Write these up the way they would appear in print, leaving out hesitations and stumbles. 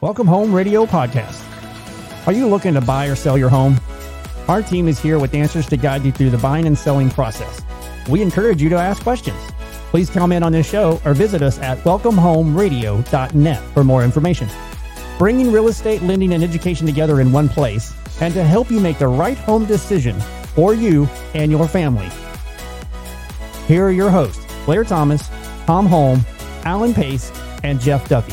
Welcome Home Radio Podcast. Are you looking to buy or sell your home? Our team is here with answers to guide you through the buying and selling process. We encourage you to ask questions. Please comment on this show or visit us at welcomehomeradio.net for more information. Bringing real estate, lending, and education together in one place and to help you make the right home decision for you and your family. Here are your hosts, Blair Thomas, Tom Holm, Alan Pace, and Jeff Duffy.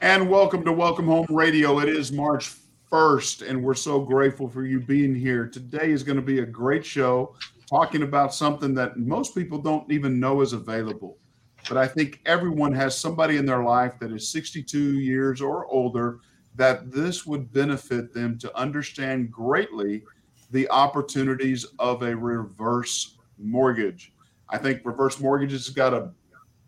And welcome to Welcome Home Radio. It is March 1st, and we're so grateful for you being here. Today is going to be a great show talking about something that most people don't even know is available. But I think everyone has somebody in their life that is 62 years or older that this would benefit them to understand greatly the opportunities of a reverse mortgage. I think reverse mortgages got a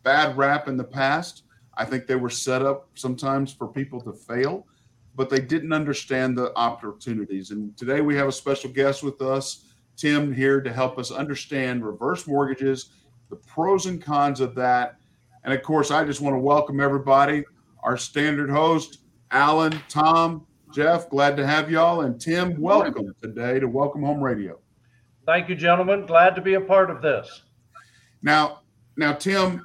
bad rap in the past. I think they were set up sometimes for people to fail, but they didn't understand the opportunities. And today we have a special guest with us, Tim, here to help us understand reverse mortgages, the pros and cons of that. And of course, I just want to welcome everybody, our standard host, Alan, Tom, Jeff, glad to have y'all. And Tim, welcome today to Welcome Home Radio. Thank you, gentlemen. Glad to be a part of this. Now, Tim,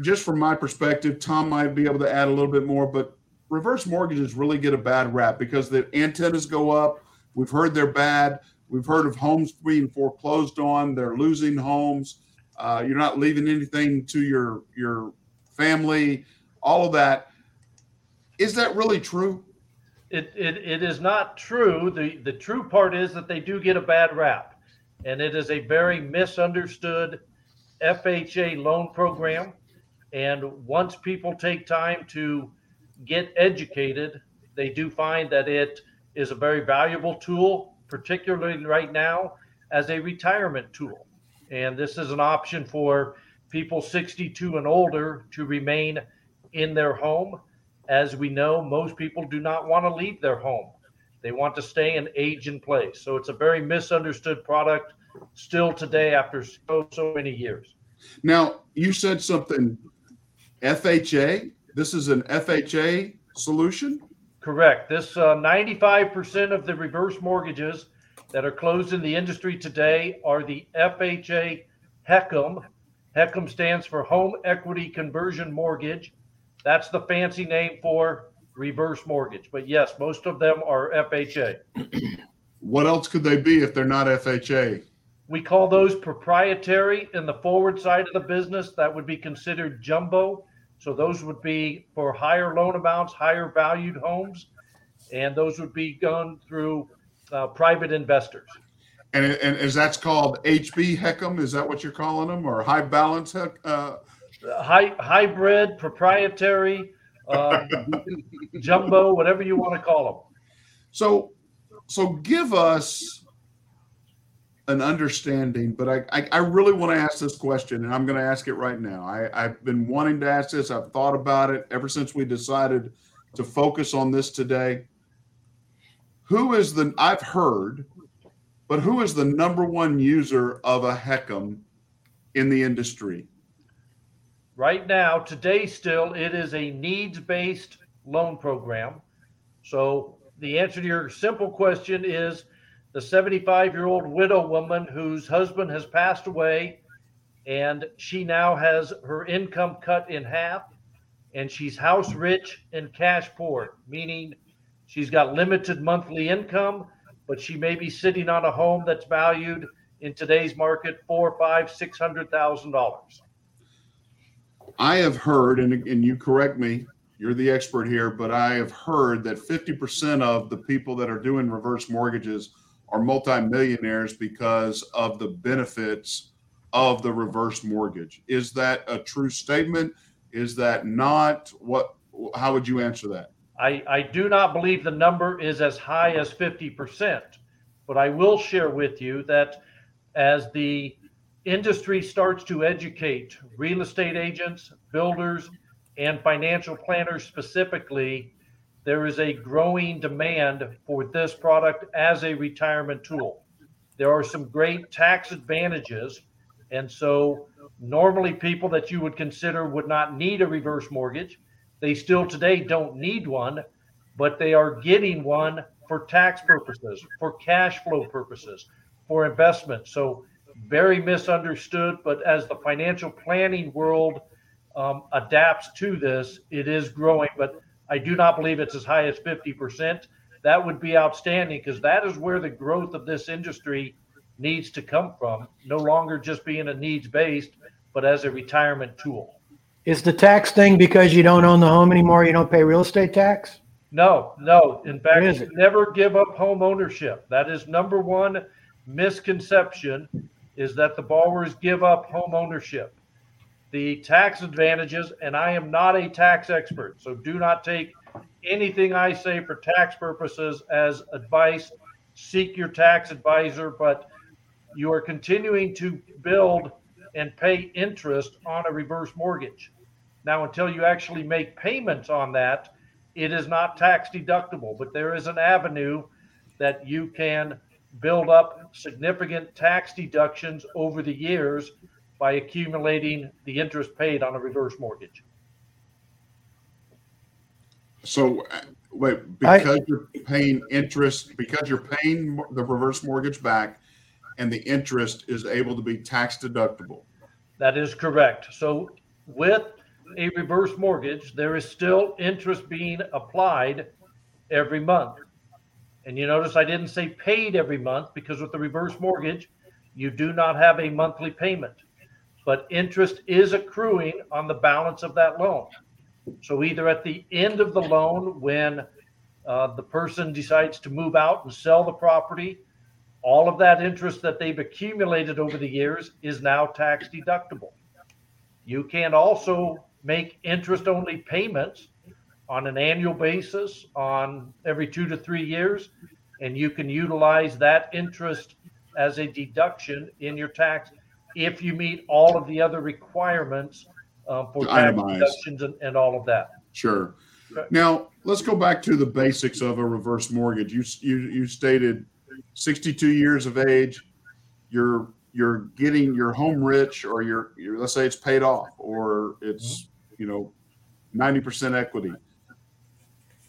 just from my perspective, Tom might be able to add a little bit more, but reverse mortgages really get a bad rap because the antennas go up. We've heard they're bad. We've heard of homes being foreclosed on. They're losing homes. You're not leaving anything to your family, all of that. Is that really true? It is not true. The true part is that they do get a bad rap, and it is a very misunderstood FHA loan program. And once people take time to get educated, they do find that it is a very valuable tool, particularly right now as a retirement tool. And this is an option for people 62 and older to remain in their home. As we know, most people do not want to leave their home. They want to stay and age in place. So it's a very misunderstood product still today after so many years. Now, you said something. FHA? This is an FHA solution? Correct. This 95% of the reverse mortgages that are closed in the industry today are the FHA HECM. HECM stands for Home Equity Conversion Mortgage. That's the fancy name for reverse mortgage. But yes, most of them are FHA. What else could they be if they're not FHA? We call those proprietary. In the forward side of the business, that would be considered jumbo. So those would be for higher loan amounts, higher valued homes, and those would be done through private investors. And is that's called HB HECM? Is that what you're calling them, or high balance HECM? Hybrid, proprietary, jumbo, whatever you want to call them. So give us an understanding, but I really want to ask this question, and I'm going to ask it right now. I've been wanting to ask this. I've thought about it ever since we decided to focus on this today. Who is the number one user of a HECM in the industry? Right now, today still, it is a needs-based loan program. So the answer to your simple question is the 75-year-old widow woman whose husband has passed away, and she now has her income cut in half, and she's house rich and cash poor, meaning she's got limited monthly income, but she may be sitting on a home that's valued in today's market $400,000, $500,000, $600,000. I have heard, and you correct me, you're the expert here, but I have heard that 50% of the people that are doing reverse mortgages are multimillionaires because of the benefits of the reverse mortgage. Is that a true statement? Is that not? How would you answer that? I do not believe the number is as high as 50%, but I will share with you that as the industry starts to educate real estate agents, builders, and financial planners specifically, there is a growing demand for this product as a retirement tool. There are some great tax advantages And so normally people that you would consider would not need a reverse mortgage. They still today don't need one, but they are getting one for tax purposes, for cash flow purposes, for investment. So very misunderstood, but as the financial planning world adapts to this, it is growing, but I do not believe it's as high as 50%. That would be outstanding, because that is where the growth of this industry needs to come from, no longer just being a needs-based, but as a retirement tool. Is the tax thing because you don't own the home anymore, you don't pay real estate tax? No. In fact, you never give up home ownership. That is number one misconception, is that the borrowers give up home ownership. The tax advantages, and I am not a tax expert, so do not take anything I say for tax purposes as advice. Seek your tax advisor, but you are continuing to build and pay interest on a reverse mortgage. Now, until you actually make payments on that, it is not tax deductible, but there is an avenue that you can build up significant tax deductions over the years by accumulating the interest paid on a reverse mortgage. So wait, because you're paying interest, because you're paying the reverse mortgage back, and the interest is able to be tax deductible. That is correct. So with a reverse mortgage, there is still interest being applied every month. And you notice I didn't say paid every month, because with the reverse mortgage, you do not have a monthly payment, but interest is accruing on the balance of that loan. So either at the end of the loan, when the person decides to move out and sell the property, all of that interest that they've accumulated over the years is now tax deductible. You can also make interest-only payments on an annual basis, on every 2 to 3 years, and you can utilize that interest as a deduction in your tax if you meet all of the other requirements for tax deductions and all of that. Sure. Okay. Now, let's go back to the basics of a reverse mortgage. You stated 62 years of age, you're getting your home rich, or your let's say it's paid off, or it's 90% equity.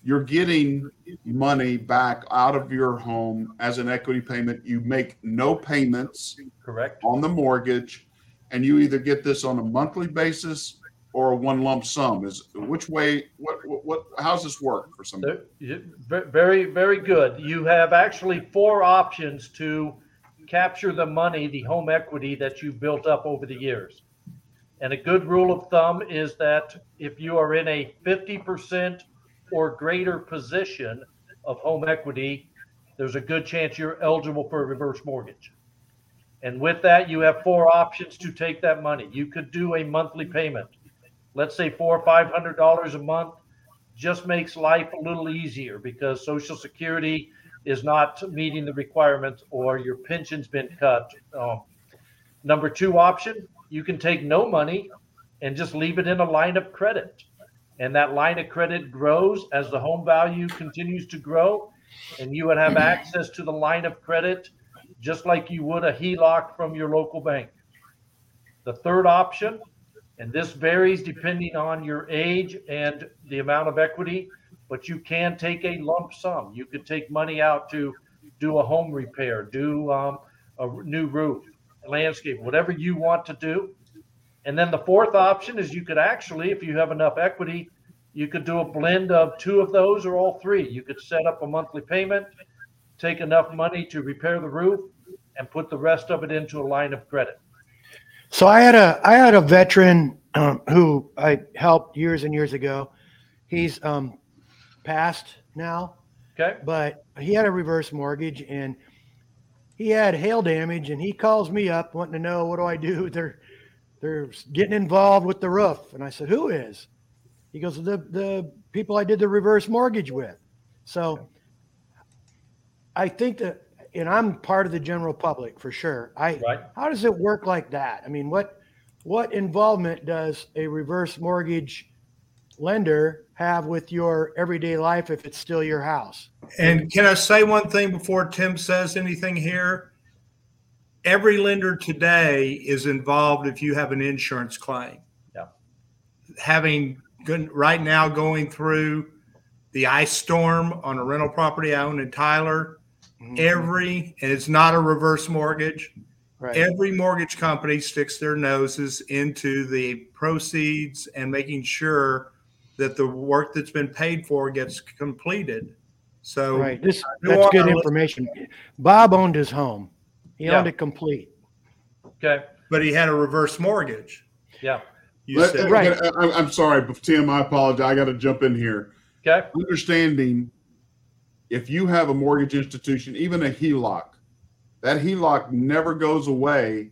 You're getting money back out of your home as an equity payment. You make no payments, correct, on the mortgage, and you either get this on a monthly basis or a one lump sum. Is which way? What? How's this work for somebody? Very, very good. You have actually four options to capture the money, the home equity that you built up over the years. And a good rule of thumb is that if you are in a 50% or greater position of home equity, there's a good chance you're eligible for a reverse mortgage. And with that, you have four options to take that money. You could do a monthly payment. Let's say $400 or $500 a month just makes life a little easier, because Social Security is not meeting the requirements or your pension's been cut. Number two option, you can take no money and just leave it in a line of credit. And that line of credit grows as the home value continues to grow, and you would have access to the line of credit just like you would a HELOC from your local bank. The third option, and this varies depending on your age and the amount of equity, but you can take a lump sum. You could take money out to do a home repair, do a new roof, landscape, whatever you want to do. And then the fourth option is you could actually, if you have enough equity, you could do a blend of two of those or all three. You could set up a monthly payment, take enough money to repair the roof, and put the rest of it into a line of credit. So I had a veteran who I helped years and years ago. He's passed now, okay, but he had a reverse mortgage and he had hail damage, and he calls me up wanting to know, what do I do? They're getting involved with the roof. And I said, who is? He goes, the people I did the reverse mortgage with. So I think that, and I'm part of the general public for sure. How does it work like that? I mean, what involvement does a reverse mortgage lender have with your everyday life if it's still your house? And can I say one thing before Tim says anything here? Every lender today is involved if you have an insurance claim. Yeah. Right now going through the ice storm on a rental property I own in Tyler, mm-hmm. And it's not a reverse mortgage. Right. Every mortgage company sticks their noses into the proceeds and making sure that the work that's been paid for gets completed. So right. That's good information. Bob owned his home. He owned it complete. Okay. But he had a reverse mortgage. Yeah. Right. I'm sorry, but Tim, I apologize. I got to jump in here. Okay. Understanding if you have a mortgage institution, even a HELOC, that HELOC never goes away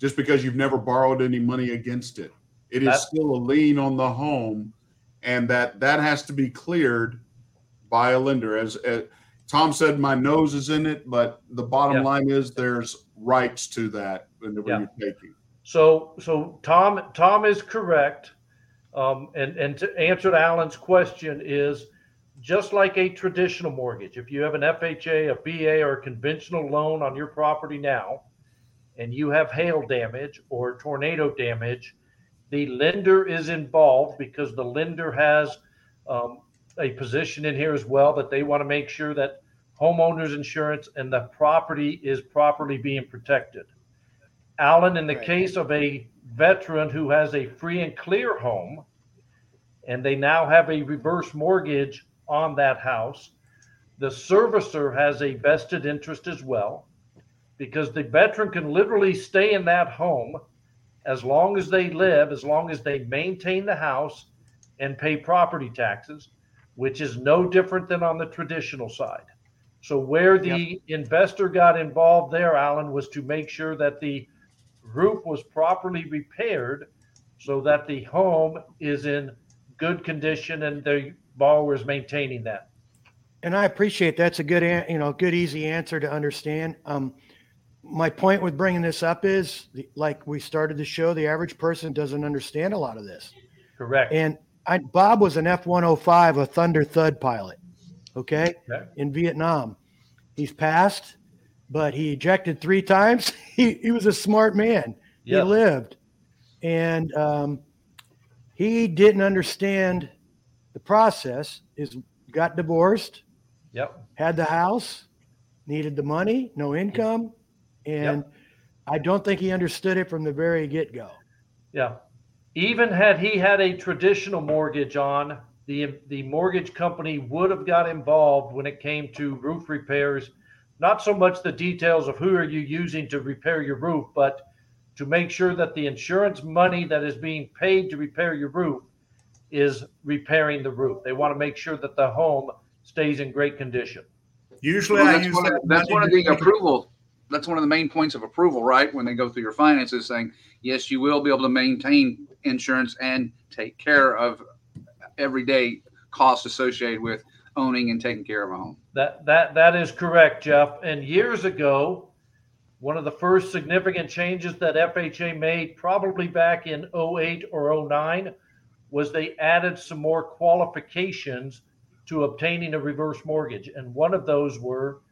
just because you've never borrowed any money against it. It is still a lien on the home, and that has to be cleared by a lender. As Tom said, my nose is in it, but the bottom line is there's rights to that when you're taking. So Tom is correct. And to answer to Alan's question is, just like a traditional mortgage, if you have an FHA, a VA, or a conventional loan on your property now, and you have hail damage or tornado damage, the lender is involved because the lender has a position in here as well that they want to make sure that homeowners insurance and the property is properly being protected. Alan, in the case of a veteran who has a free and clear home, and they now have a reverse mortgage on that house, the servicer has a vested interest as well, because the veteran can literally stay in that home as long as they live, as long as they maintain the house and pay property taxes, which is no different than on the traditional side. So where the investor got involved there, Alan, was to make sure that the roof was properly repaired so that the home is in good condition and the borrower is maintaining that. And I appreciate that's a good easy answer to understand. My point with bringing this up is, like we started the show, the average person doesn't understand a lot of this. Correct. And Bob was an F-105, a Thunder Thud pilot, okay, in Vietnam. He's passed, but he ejected 3 times. He was a smart man. Yep. He lived. And he didn't understand the process. Got divorced, had the house, needed the money, no income, and I don't think he understood it from the very get-go. Yeah. Even had he had a traditional mortgage on, the mortgage company would have got involved when it came to roof repairs, not so much the details of who are you using to repair your roof, but to make sure that the insurance money that is being paid to repair your roof is repairing the roof. They want to make sure that the home stays in great condition. Usually that's one of the approval. That's one of the main points of approval, right? When they go through your finances, saying, yes, you will be able to maintain insurance and take care of everyday costs associated with owning and taking care of a home. That is correct, Jeff. And years ago, one of the first significant changes that FHA made, probably back in 08 or 09, was they added some more qualifications to obtaining a reverse mortgage. And one of those were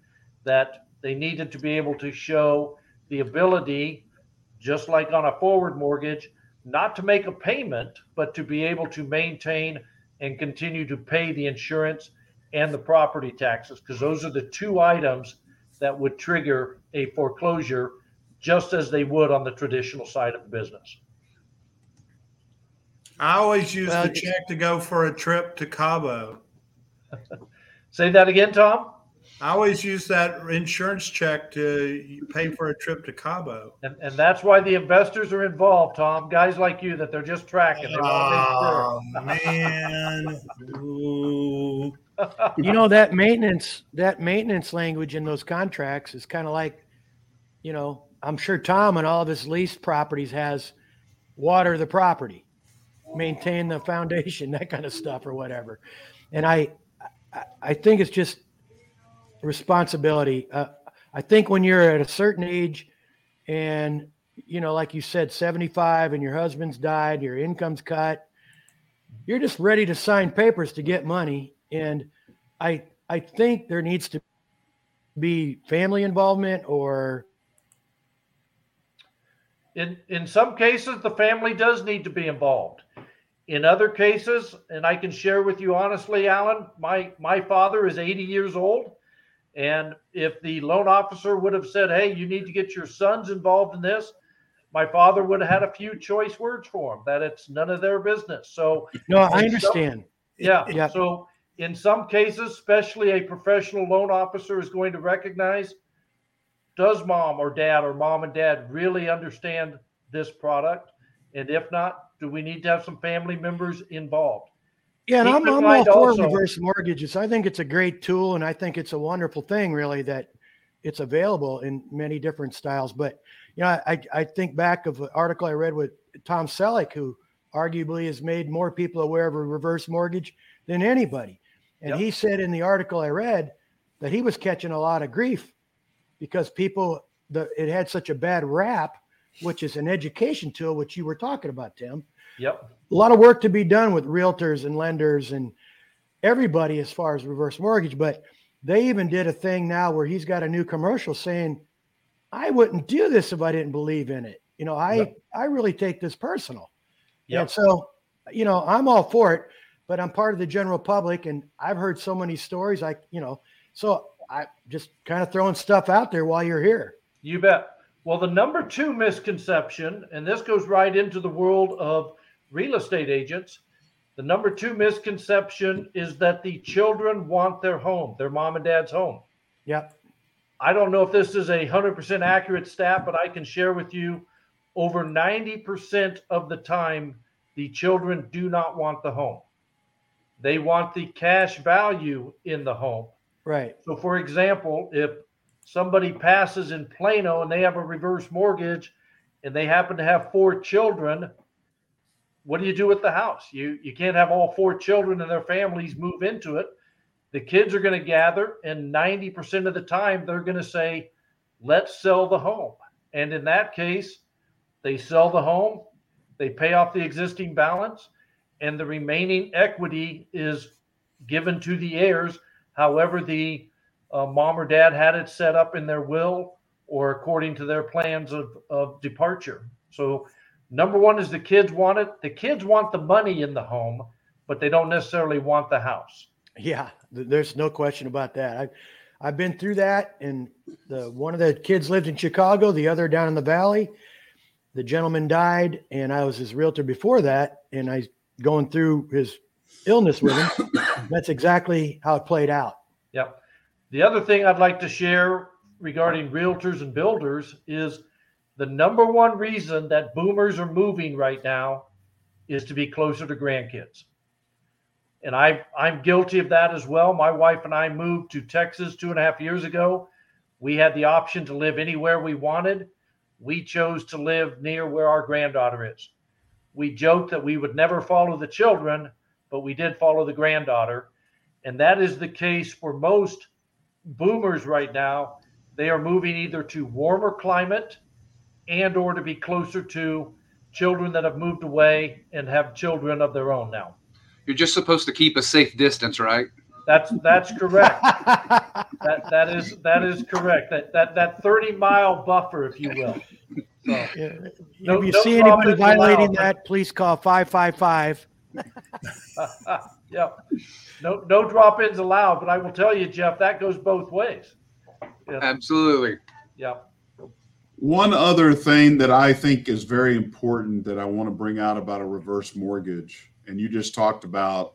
that they needed to be able to show the ability, just like on a forward mortgage, not to make a payment, but to be able to maintain and continue to pay the insurance and the property taxes, because those are the 2 items that would trigger a foreclosure, just as they would on the traditional side of the business. I always use the check to go for a trip to Cabo. Say that again, Tom. I always use that insurance check to pay for a trip to Cabo. And that's why the investors are involved, Tom. Guys like you, that they're just tracking. Oh, man. You know, that maintenance language in those contracts is kind of like, you know, I'm sure Tom and all of his leased properties has water the property, maintain the foundation, that kind of stuff or whatever. And I think it's just responsibility. I think when you're at a certain age and, you know, like you said, 75 and your husband's died, your income's cut, you're just ready to sign papers to get money. And I think there needs to be family involvement or In some cases, the family does need to be involved. In other cases, and I can share with you honestly, Alan, my father is 80 years old. And if the loan officer would have said, hey, you need to get your sons involved in this, my father would have had a few choice words for him, that it's none of their business. So no, I understand. Yeah. So in some cases, especially a professional loan officer is going to recognize, does mom or dad or mom and dad really understand this product? And if not, do we need to have some family members involved? Yeah, and I'm all for reverse mortgages. I think it's a great tool, and I think it's a wonderful thing, really, that it's available in many different styles. But, you know, I think back of an article I read with Tom Selleck, who arguably has made more people aware of a reverse mortgage than anybody. And He said in the article I read that he was catching a lot of grief because it had such a bad rap, which is an education tool, which you were talking about, Tim. Yep. A lot of work to be done with realtors and lenders and everybody as far as reverse mortgage. But they even did a thing now where he's got a new commercial saying, I wouldn't do this if I didn't believe in it. You know, I really take this personal. Yep. And so, you know, I'm all for it, but I'm part of the general public. And I've heard so many stories. I just kind of throwing stuff out there while you're here. You bet. Well, the number 2 misconception, and this goes right into the world of real estate agents, the number 2 misconception is that the children want their home, their mom and dad's home. Yep. I don't know if this is 100% accurate stat, but I can share with you over 90% of the time, the children do not want the home. They want the cash value in the home. Right. So, for example, if somebody passes in Plano and they have a reverse mortgage and they happen to have 4 children, what do you do with the house? You can't have all 4 children and their families move into it. The kids are going to gather, and 90% of the time they're going to say, let's sell the home. And in that case, they sell the home, they pay off the existing balance, and the remaining equity is given to the heirs. However, the mom or dad had it set up in their will or according to their plans of departure. So number 1 is the kids want it. The kids want the money in the home, but they don't necessarily want the house. Yeah, there's no question about that. I've been through that. And one of the kids lived in Chicago, the other down in the valley. The gentleman died, and I was his realtor before that. And I going through his illness with him. That's exactly how it played out. Yep. The other thing I'd like to share regarding realtors and builders is the number 1 reason that boomers are moving right now is to be closer to grandkids. And I'm guilty of that as well. My wife and I moved to Texas 2.5 years ago. We had the option to live anywhere we wanted. We chose to live near where our granddaughter is. We joked that we would never follow the children, but we did follow the granddaughter. And that is the case for most boomers right now. They are moving either to warmer climate and or to be closer to children that have moved away and have children of their own now. You're just supposed to keep a safe distance, right? That's correct. that is correct. That 30-mile buffer, if you will. So, yeah. If you see anybody violating that, please call 555. Yeah. No drop-ins allowed, but I will tell you, Jeff, that goes both ways. Yeah. Absolutely. Yeah. One other thing that I think is very important that I want to bring out about a reverse mortgage, and you just talked about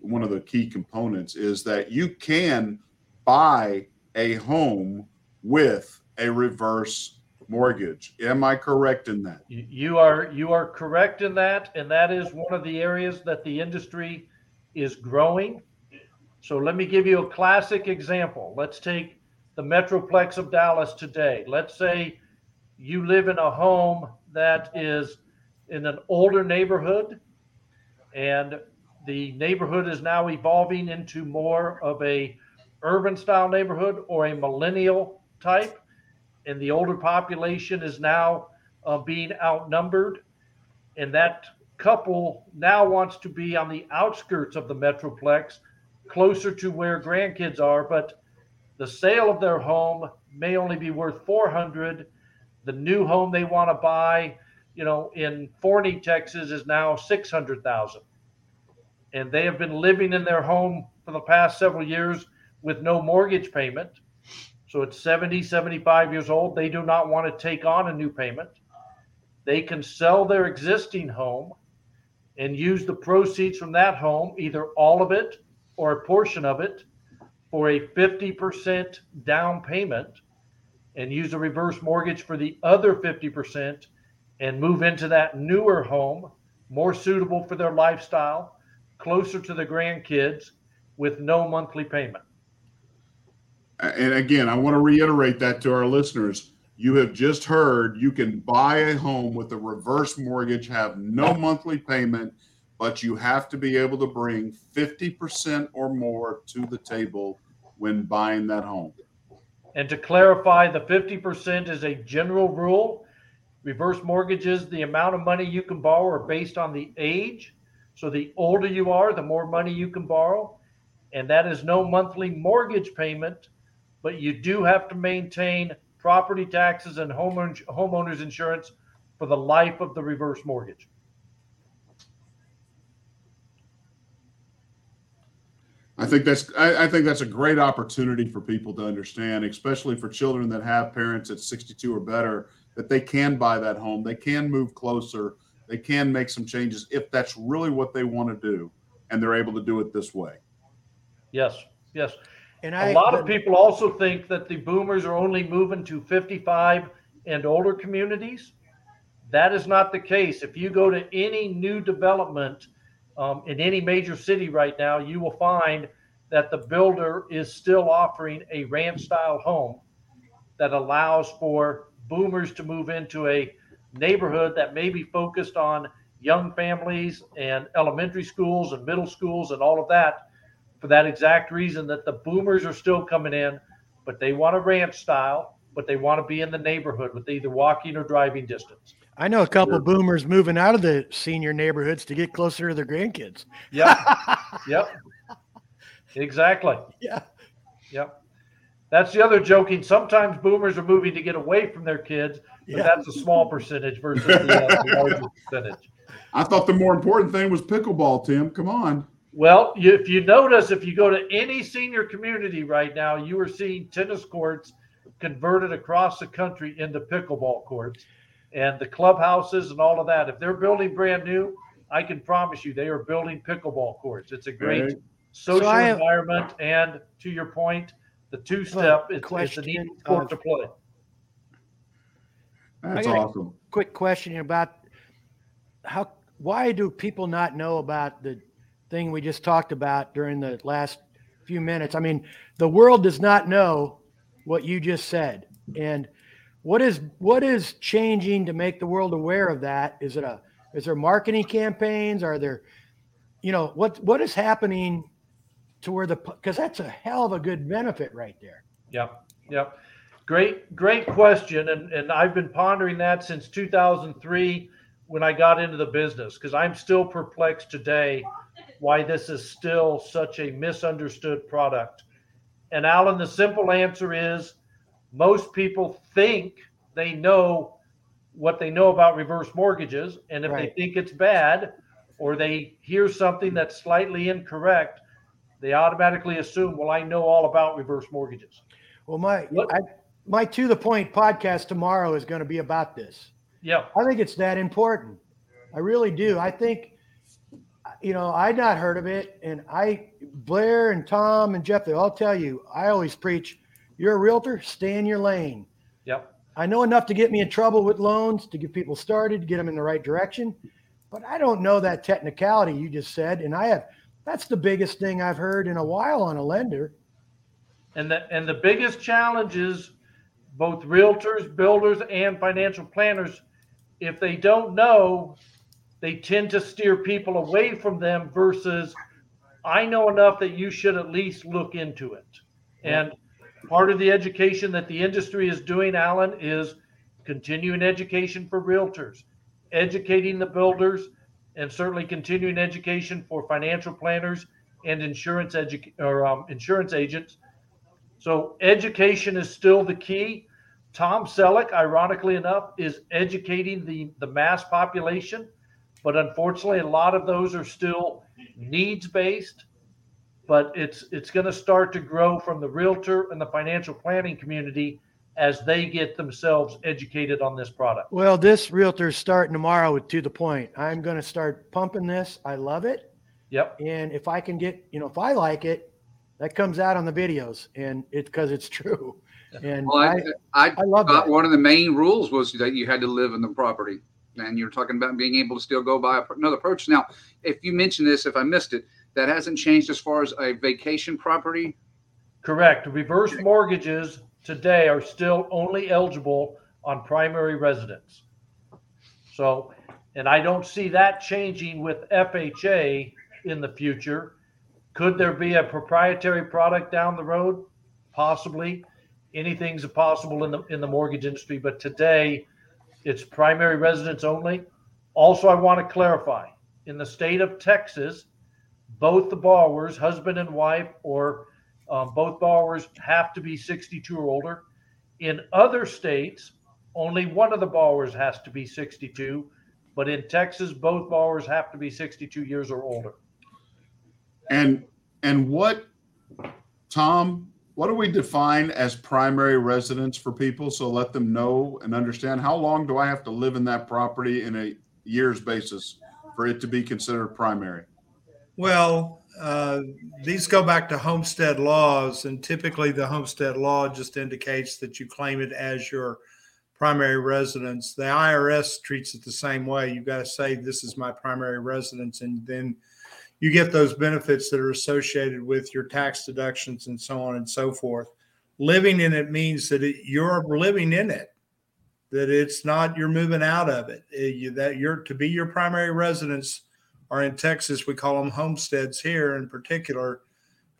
one of the key components, is that you can buy a home with a reverse mortgage. Am I correct in that? You are correct in that, and that is one of the areas that the industry is growing. So let me give you a classic example. Let's take the Metroplex of Dallas today. Let's say you live in a home that is in an older neighborhood, and the neighborhood is now evolving into more of a urban style neighborhood or a millennial type, and the older population is now being outnumbered, and that couple now wants to be on the outskirts of the Metroplex, closer to where grandkids are, but the sale of their home may only be worth $400. The new home they want to buy, you know, in Forney, Texas, is now $600,000. And they have been living in their home for the past several years with no mortgage payment. So it's 70, 75 years old. They do not want to take on a new payment. They can sell their existing home and use the proceeds from that home, either all of it or a portion of it, for a 50% down payment, and use a reverse mortgage for the other 50% and move into that newer home, more suitable for their lifestyle, closer to the grandkids, with no monthly payment. And again, I want to reiterate that to our listeners. You have just heard you can buy a home with a reverse mortgage, have no monthly payment, but you have to be able to bring 50% or more to the table when buying that home. And to clarify, the 50% is a general rule. Reverse mortgages, the amount of money you can borrow, are based on the age. So the older you are, the more money you can borrow. And that is no monthly mortgage payment, but you do have to maintain property taxes and homeowners insurance for the life of the reverse mortgage. I think that's a great opportunity for people to understand, especially for children that have parents at 62 or better, that they can buy that home, they can move closer, they can make some changes if that's really what they want to do, and they're able to do it this way. Yes, yes. And a lot of people also think that the boomers are only moving to 55 and older communities. That is not the case. If you go to any new development in any major city right now, you will find that the builder is still offering a ranch-style home that allows for boomers to move into a neighborhood that may be focused on young families and elementary schools and middle schools and all of that, for that exact reason that the boomers are still coming in, but they want a ranch style, but they want to be in the neighborhood with either walking or driving distance. I know a couple of boomers moving out of the senior neighborhoods to get closer to their grandkids. Yep. Yep. Exactly. Yeah. Yep. That's the other joking. Sometimes boomers are moving to get away from their kids, but that's a small percentage versus the larger percentage. I thought the more important thing was pickleball, Tim. Come on. Well, if you notice, if you go to any senior community right now, you are seeing tennis courts converted across the country into pickleball courts. And the clubhouses and all of that, if they're building brand new, I can promise you they are building pickleball courts. It's a great social environment. And to your point, the two-step is the neat sport to play. That's awesome. Quick question about why do people not know about the thing we just talked about during the last few minutes? I mean, the world does not know what you just said. And What is changing to make the world aware of that? Is there marketing campaigns? Are there, what is happening to where because that's a hell of a good benefit right there. Yep. Great question. And I've been pondering that since 2003 when I got into the business, because I'm still perplexed today why this is still such a misunderstood product. And Alan, the simple answer is, most people think they know what they know about reverse mortgages, and if they think it's bad or they hear something that's slightly incorrect, they automatically assume, well, I know all about reverse mortgages. Well, my To The Point podcast tomorrow is going to be about this. Yeah. I think it's that important. I really do. I think, I'd not heard of it, and Blair and Tom and Jeff, they all tell you, I always preach, you're a realtor, stay in your lane. Yep. I know enough to get me in trouble with loans, to get people started, get them in the right direction, but I don't know that technicality you just said. And that's the biggest thing I've heard in a while on a lender. And the biggest challenge is both realtors, builders, and financial planners, if they don't know, they tend to steer people away from them versus, I know enough that you should at least look into it. And part of the education that the industry is doing, Alan, is continuing education for realtors, educating the builders, and certainly continuing education for financial planners and insurance agents. So education is still the key. Tom Selleck, ironically enough, is educating the mass population, but unfortunately, a lot of those are still needs-based. But it's going to start to grow from the realtor and the financial planning community as they get themselves educated on this product. Well, this realtor is starting tomorrow with To The Point. I'm going to start pumping this. I love it. Yep. And if I can get, if I like it, that comes out on the videos, and it's because it's true. And well, I love that. One of the main rules was that you had to live in the property, and you're talking about being able to still go buy another purchase. Now, if you mentioned this, if I missed it, that hasn't changed as far as a vacation property? Correct. Reverse mortgages today are still only eligible on primary residence. So, and I don't see that changing with FHA in the future. Could there be a proprietary product down the road? Possibly. Anything's possible in the mortgage industry, but today it's primary residence only. Also, I want to clarify, in the state of Texas, both the borrowers, husband and wife, or both borrowers have to be 62 or older. In other states, only one of the borrowers has to be 62, but in Texas, both borrowers have to be 62 years or older. And what, Tom, what do we define as primary residence for people? So let them know and understand, how long do I have to live in that property in a year's basis for it to be considered primary? Well, these go back to homestead laws, and typically the homestead law just indicates that you claim it as your primary residence. The IRS treats it the same way. You've got to say, this is my primary residence, and then you get those benefits that are associated with your tax deductions and so on and so forth. Living in it means that you're living in it, that it's not you're moving out of it, that you're to be your primary residence. Or in Texas, we call them homesteads here in particular,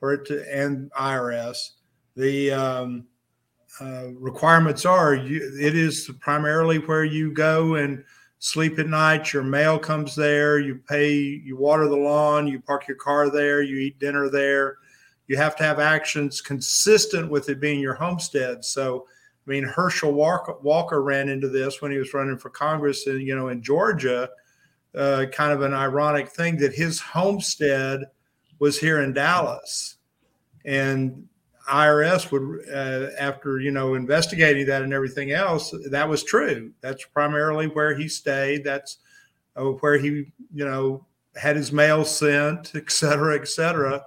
for it to, and IRS. The requirements are it is primarily where you go and sleep at night. Your mail comes there. You pay. You water the lawn. You park your car there. You eat dinner there. You have to have actions consistent with it being your homestead. So, I mean, Herschel Walker ran into this when he was running for Congress in, in Georgia. Kind of an ironic thing that his homestead was here in Dallas, and IRS would, after, investigating that and everything else, that was true. That's primarily where he stayed. That's where he, had his mail sent, et cetera, et cetera.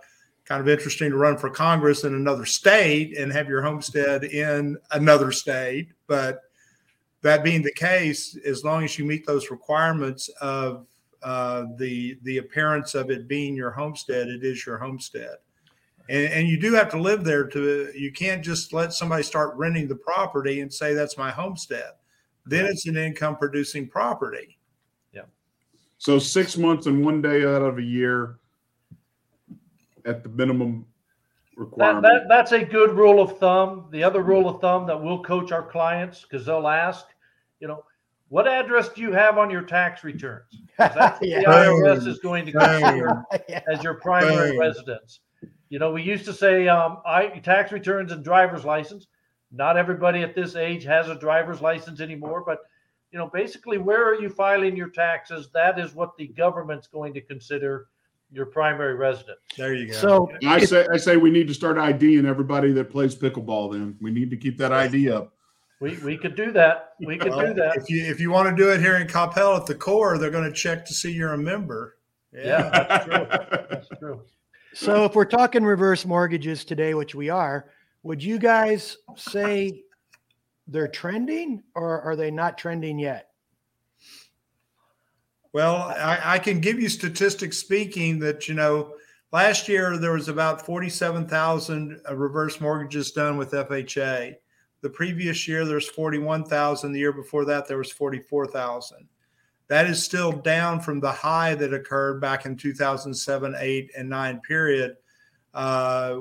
Kind of interesting to run for Congress in another state and have your homestead in another state, but that being the case, as long as you meet those requirements of the appearance of it being your homestead, it is your homestead. And you do have to live there. You can't just let somebody start renting the property and say, that's my homestead. Then it's an income-producing property. Yeah. So 6 months and 1 day out of a year at the minimum requirement. That's a good rule of thumb. The other rule of thumb that we'll coach our clients, because they'll ask, what address do you have on your tax returns? That's what the IRS is going to consider as your primary residence. We used to say tax returns and driver's license. Not everybody at this age has a driver's license anymore, but basically, where are you filing your taxes? That is what the government's going to consider your primary residence. There you go. So I say we need to start IDing everybody that plays pickleball. Then we need to keep that ID up. We could do that. We could do that. If you want to do it here in Coppell at the core, they're going to check to see you're a member. Yeah, that's true. That's true. So if we're talking reverse mortgages today, which we are, would you guys say they're trending, or are they not trending yet? Well, I can give you statistics speaking that, last year there was about 47,000 reverse mortgages done with FHA. The previous year, there's 41,000. The year before that, there was 44,000. That is still down from the high that occurred back in 2007, 8, and 9 period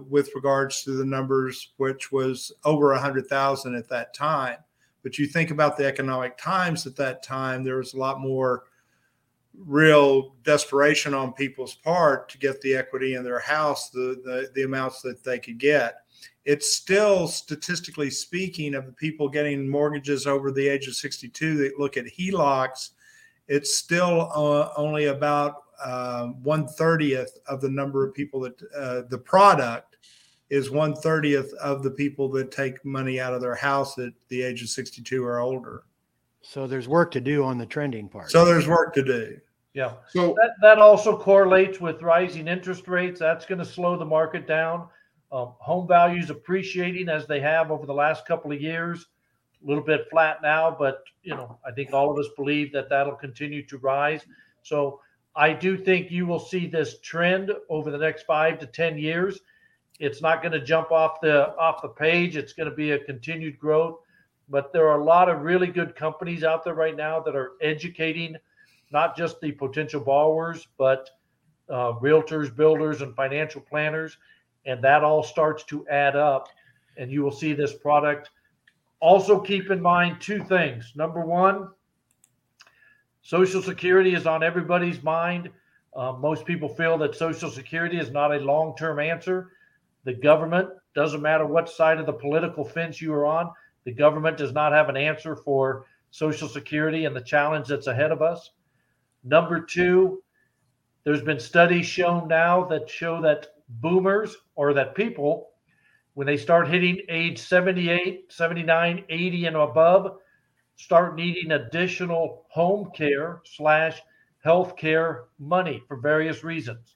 with regards to the numbers, which was over 100,000 at that time. But you think about the economic times at that time, there was a lot more real desperation on people's part to get the equity in their house, the amounts that they could get. It's still, statistically speaking, of the people getting mortgages over the age of 62 that look at HELOCs, it's still only about 1/30 of the number of people that the product is 1/30 of the people that take money out of their house at the age of 62 or older. So there's work to do on the trending part. So there's work to do. Yeah. So that also correlates with rising interest rates. That's going to slow the market down. Home values appreciating as they have over the last couple of years, a little bit flat now, but I think all of us believe that that'll continue to rise. So I do think you will see this trend over the next 5 to 10 years. It's not going to jump off the page. It's going to be a continued growth. But there are a lot of really good companies out there right now that are educating not just the potential borrowers, but realtors, builders, and financial planners. And that all starts to add up. And you will see this product. Also keep in mind two things. Number one, Social Security is on everybody's mind. Most people feel that Social Security is not a long-term answer. The government, doesn't matter what side of the political fence you are on, the government does not have an answer for Social Security and the challenge that's ahead of us. Number two, there's been studies shown now that show that boomers, or that people, when they start hitting age 78, 79, 80 and above, start needing additional home care / health care money for various reasons.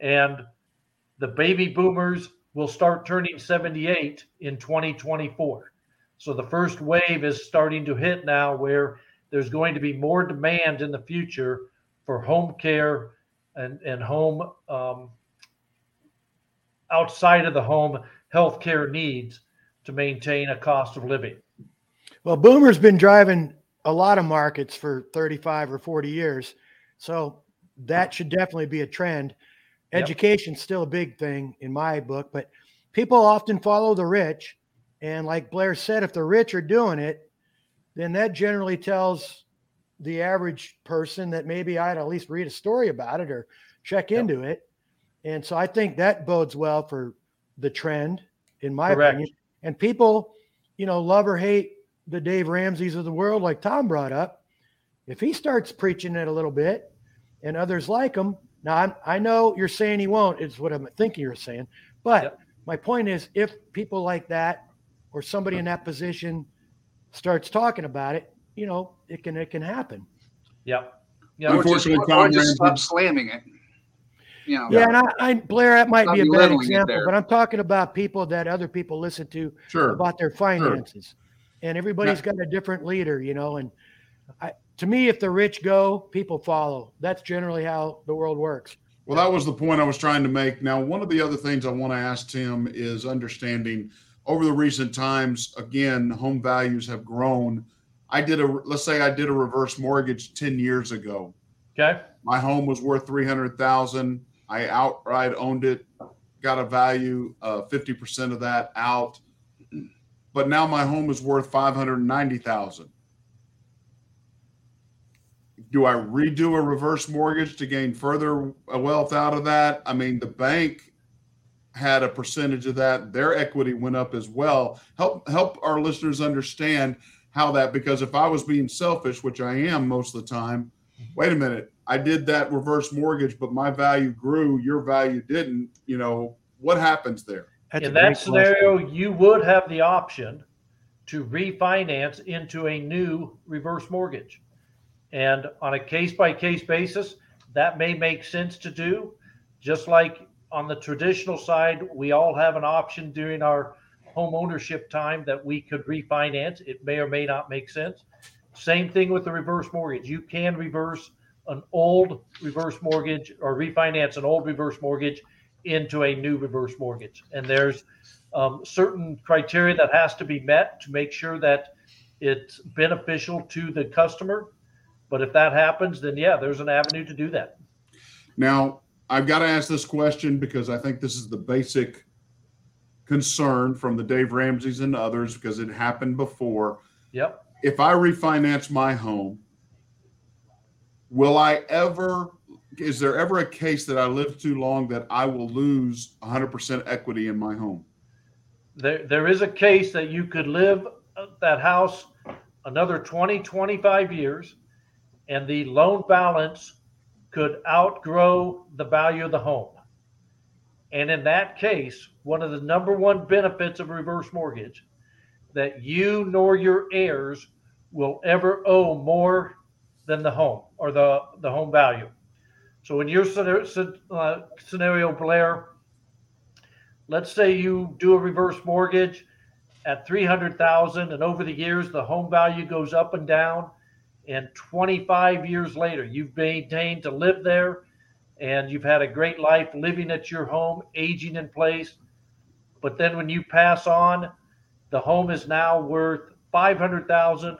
And the baby boomers will start turning 78 in 2024. So the first wave is starting to hit now, where there's going to be more demand in the future for home care and home outside of the home healthcare needs to maintain a cost of living. Well, boomers been driving a lot of markets for 35 or 40 years. So that should definitely be a trend. Yep. Education's still a big thing in my book, but people often follow the rich. And like Blair said, if the rich are doing it, then that generally tells the average person that maybe I'd at least read a story about it or check into it. And so I think that bodes well for the trend, in my opinion. And people, love or hate the Dave Ramseys of the world, like Tom brought up. If he starts preaching it a little bit and others like him, now I know you're saying he won't, it's what I'm thinking you're saying. But my point is, if people like that, or somebody in that position starts talking about it, it can happen. Yeah. Unfortunately, Tom just stops slamming it. And Blair, that might be a bad example, but I'm talking about people that other people listen to about their finances. Sure. And everybody's got a different leader, And to me, if the rich go, people follow. That's generally how the world works. Well, that was the point I was trying to make. Now, one of the other things I want to ask Tim is understanding. Over the recent times, again, home values have grown. Let's say I did a reverse mortgage 10 years ago. Okay. My home was worth $300,000. I outright owned it, got a value 50% of that out. But now my home is worth $590,000. Do I redo a reverse mortgage to gain further wealth out of that? I mean, the bank had a percentage of that. Their equity went up as well. Help our listeners understand how that, because if I was being selfish, which I am most of the time, wait a minute, I did that reverse mortgage, but my value grew, your value didn't, what happens there? In that scenario, you would have the option to refinance into a new reverse mortgage. And on a case-by-case basis, that may make sense to do. Just like on the traditional side, we all have an option during our home ownership time that we could refinance. It may or may not make sense. Same thing with the reverse mortgage. You can reverse an old reverse mortgage or refinance an old reverse mortgage into a new reverse mortgage. And there's certain criteria that has to be met to make sure that it's beneficial to the customer. But if that happens, then there's an avenue to do that. Now, I've got to ask this question because I think this is the basic concern from the Dave Ramseys and others, because it happened before. Yep. If I refinance my home, Is there ever a case that I live too long that I will lose 100% equity in my home? There is a case that you could live that house another 20, 25 years, and the loan balance could outgrow the value of the home. And in that case, one of the number one benefits of reverse mortgage, that you nor your heirs will ever owe more than the home or the home value. So in your scenario, Blair, let's say you do a reverse mortgage at $300,000, and over the years, the home value goes up and down, and 25 years later, you've maintained to live there, and you've had a great life living at your home, aging in place. But then when you pass on, the home is now worth $500,000,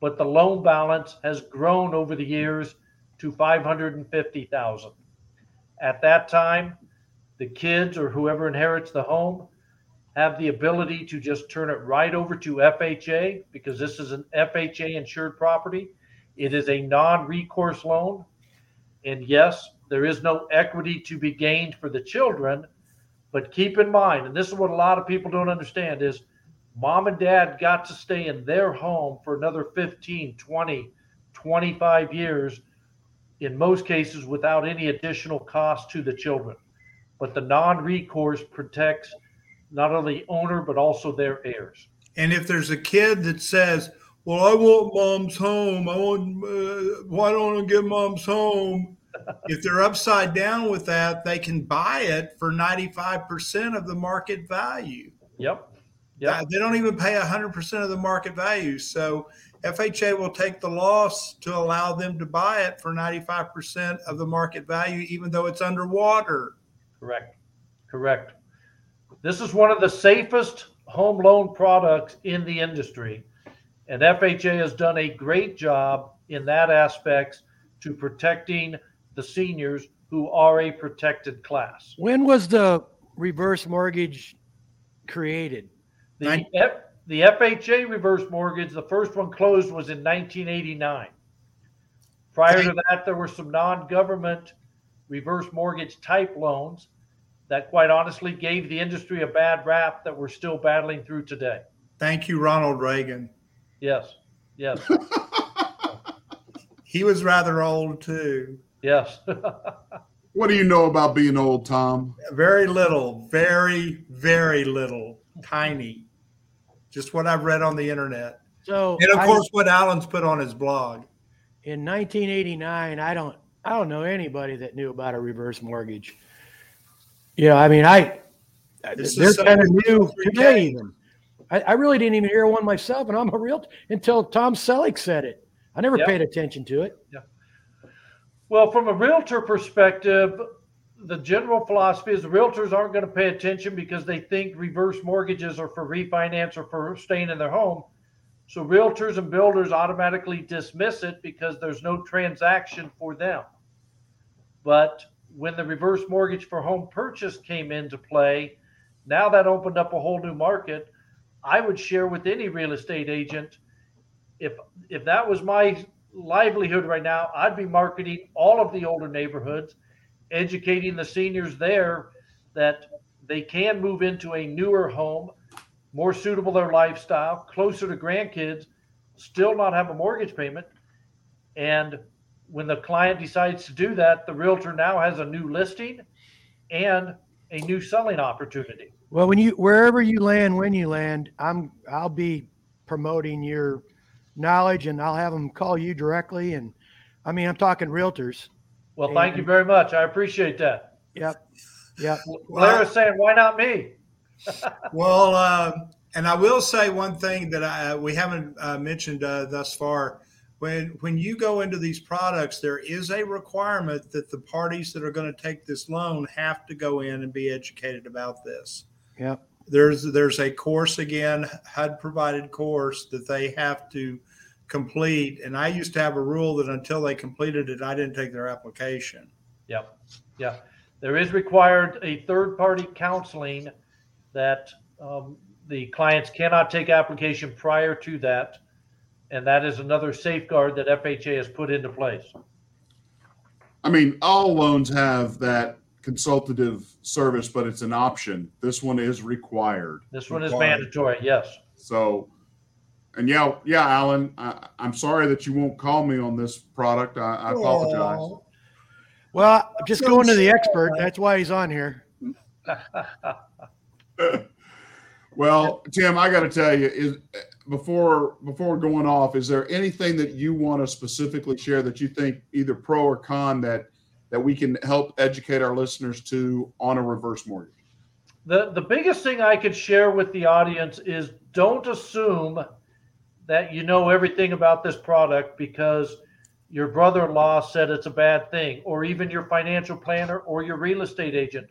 but the loan balance has grown over the years to $550,000. At that time, the kids or whoever inherits the home have the ability to just turn it right over to FHA, because this is an FHA insured property. It is a non-recourse loan. And yes, there is no equity to be gained for the children, but keep in mind, and this is what a lot of people don't understand, is mom and dad got to stay in their home for another 15, 20, 25 years, in most cases without any additional cost to the children. But the non-recourse protects not only owner, but also their heirs. And if there's a kid that says, well, I want mom's home, why don't I get mom's home? If they're upside down with that, they can buy it for 95% of the market value. Yep. They don't even pay 100% of the market value. So FHA will take the loss to allow them to buy it for 95% of the market value, even though it's underwater. Correct. This is one of the safest home loan products in the industry, and FHA has done a great job in that aspect to protecting the seniors who are a protected class. When was the reverse mortgage created? The FHA reverse mortgage, the first one closed, was in 1989. Prior to that, there were some non-government reverse mortgage type loans that quite honestly gave the industry a bad rap that we're still battling through today. Thank you, Ronald Reagan. Yes. He was rather old too. Yes. What do you know about being old, Tom? Very little, very, very little, tiny. Just what I've read on the internet. So, and of course, what Alan's put on his blog. In 1989, I don't know anybody that knew about a reverse mortgage. Yeah, I mean, they're kind of new today even. I really didn't even hear one myself, and I'm a realtor until Tom Selleck said it. I never paid attention to it. Yeah. Well, from a realtor perspective, the general philosophy is realtors aren't going to pay attention because they think reverse mortgages are for refinance or for staying in their home. So realtors and builders automatically dismiss it because there's no transaction for them. But when the reverse mortgage for home purchase came into play, now that opened up a whole new market. I would share with any real estate agent, if that was my livelihood right now, I'd be marketing all of the older neighborhoods, educating the seniors there that they can move into a newer home, more suitable to their lifestyle, closer to grandkids, still not have a mortgage payment. And when the client decides to do that, the realtor now has a new listing and a new selling opportunity. Well, wherever you land, I'll be promoting your knowledge, and I'll have them call you directly. And I mean, I'm talking realtors. Well, thank you very much. I appreciate that. Yep. Blair was saying, why not me? Well, and I will say one thing that we haven't mentioned thus far. When you go into these products, there is a requirement that the parties that are going to take this loan have to go in and be educated about this. Yeah. There's a course, again, HUD-provided course that they have to complete. And I used to have a rule that until they completed it, I didn't take their application. Yeah. There is required a third-party counseling that the clients cannot take application prior to that. And that is another safeguard that FHA has put into place. I mean, all loans have that consultative service, but it's an option. This one is required. This one is mandatory, yes. So, and yeah, Alan, I'm sorry that you won't call me on this product. I apologize. Well, I'm just going to the expert. That's why he's on here. Well, Tim, I got to tell you, before going off, is there anything that you want to specifically share that you think either pro or con that we can help educate our listeners to on a reverse mortgage? The biggest thing I could share with the audience is don't assume that you know everything about this product because your brother-in-law said it's a bad thing, or even your financial planner or your real estate agent.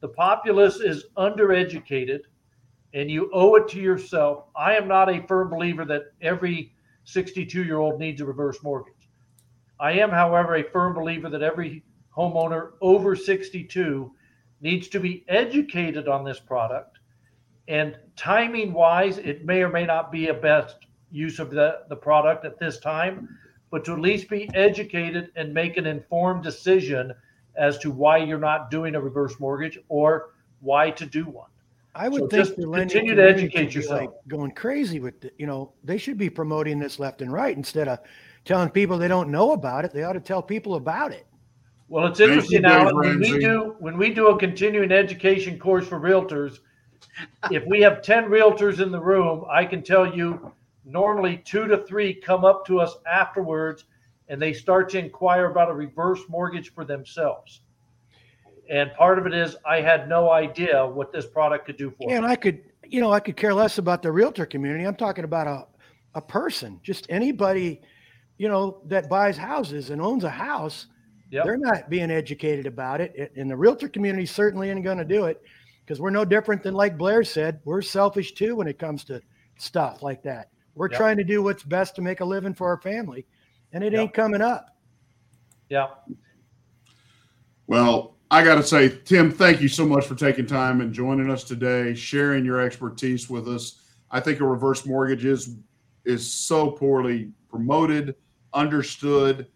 The populace is undereducated, and you owe it to yourself. I am not a firm believer that every 62-year-old needs a reverse mortgage. I am, however, a firm believer that every homeowner over 62 needs to be educated on this product. And timing-wise, it may or may not be a best use of the product at this time, but to at least be educated and make an informed decision as to why you're not doing a reverse mortgage or why to do one. I would think the lending community to educate yourself. Like going crazy with it. You know, they should be promoting this left and right instead of telling people they don't know about it. They ought to tell people about it. Well, it's interesting now when we do a continuing education course for realtors, if we have 10 realtors in the room, I can tell you normally 2 to 3 come up to us afterwards and they start to inquire about a reverse mortgage for themselves. And part of it is I had no idea what this product could do for me. And I could care less about the realtor community. I'm talking about a person, just anybody, you know, that buys houses and owns a house. Yep. They're not being educated about it. And the realtor community certainly isn't going to do it because we're no different than, like Blair said, we're selfish too when it comes to stuff like that. We're yep. trying to do what's best to make a living for our family, and it yep. ain't coming up. Yeah. Well, I got to say, Tim, thank you so much for taking time and joining us today, sharing your expertise with us. I think a reverse mortgage is so poorly promoted, understood.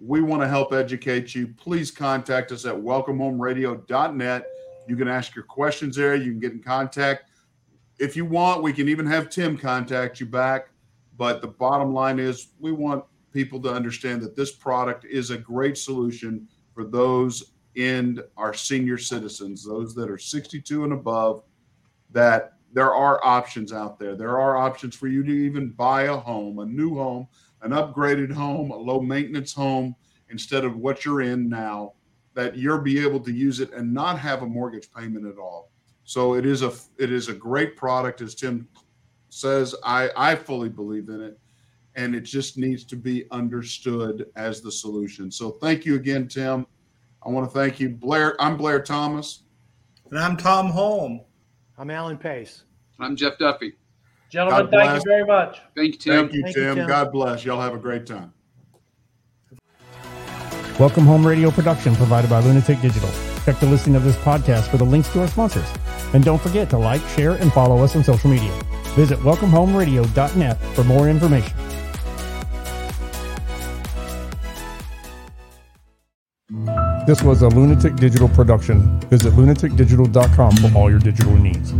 We want to help educate you. Please contact us at welcomehomeradio.net. You can ask your questions there. You can get in contact. If you want, we can even have Tim contact you back. But the bottom line is we want people to understand that this product is a great solution for those in our senior citizens, those that are 62 and above, that there are options out there. There are options for you to even buy a home, a new home, an upgraded home, a low maintenance home, instead of what you're in now, that you'll be able to use it and not have a mortgage payment at all. So it is a great product, as Tim says. I fully believe in it, and it just needs to be understood as the solution. So thank you again, Tim. I want to thank you, Blair. I'm Blair Thomas. And I'm Tom Holm. I'm Alan Pace. I'm Jeff Duffy. Gentlemen, thank you very much. Thank you, Tim. Thank you, Tim. God bless. Y'all have a great time. Welcome Home Radio production provided by Lunatic Digital. Check the listing of this podcast for the links to our sponsors. And don't forget to like, share, and follow us on social media. Visit welcomehomeradio.net for more information. This was a Lunatic Digital production. Visit lunaticdigital.com for all your digital needs.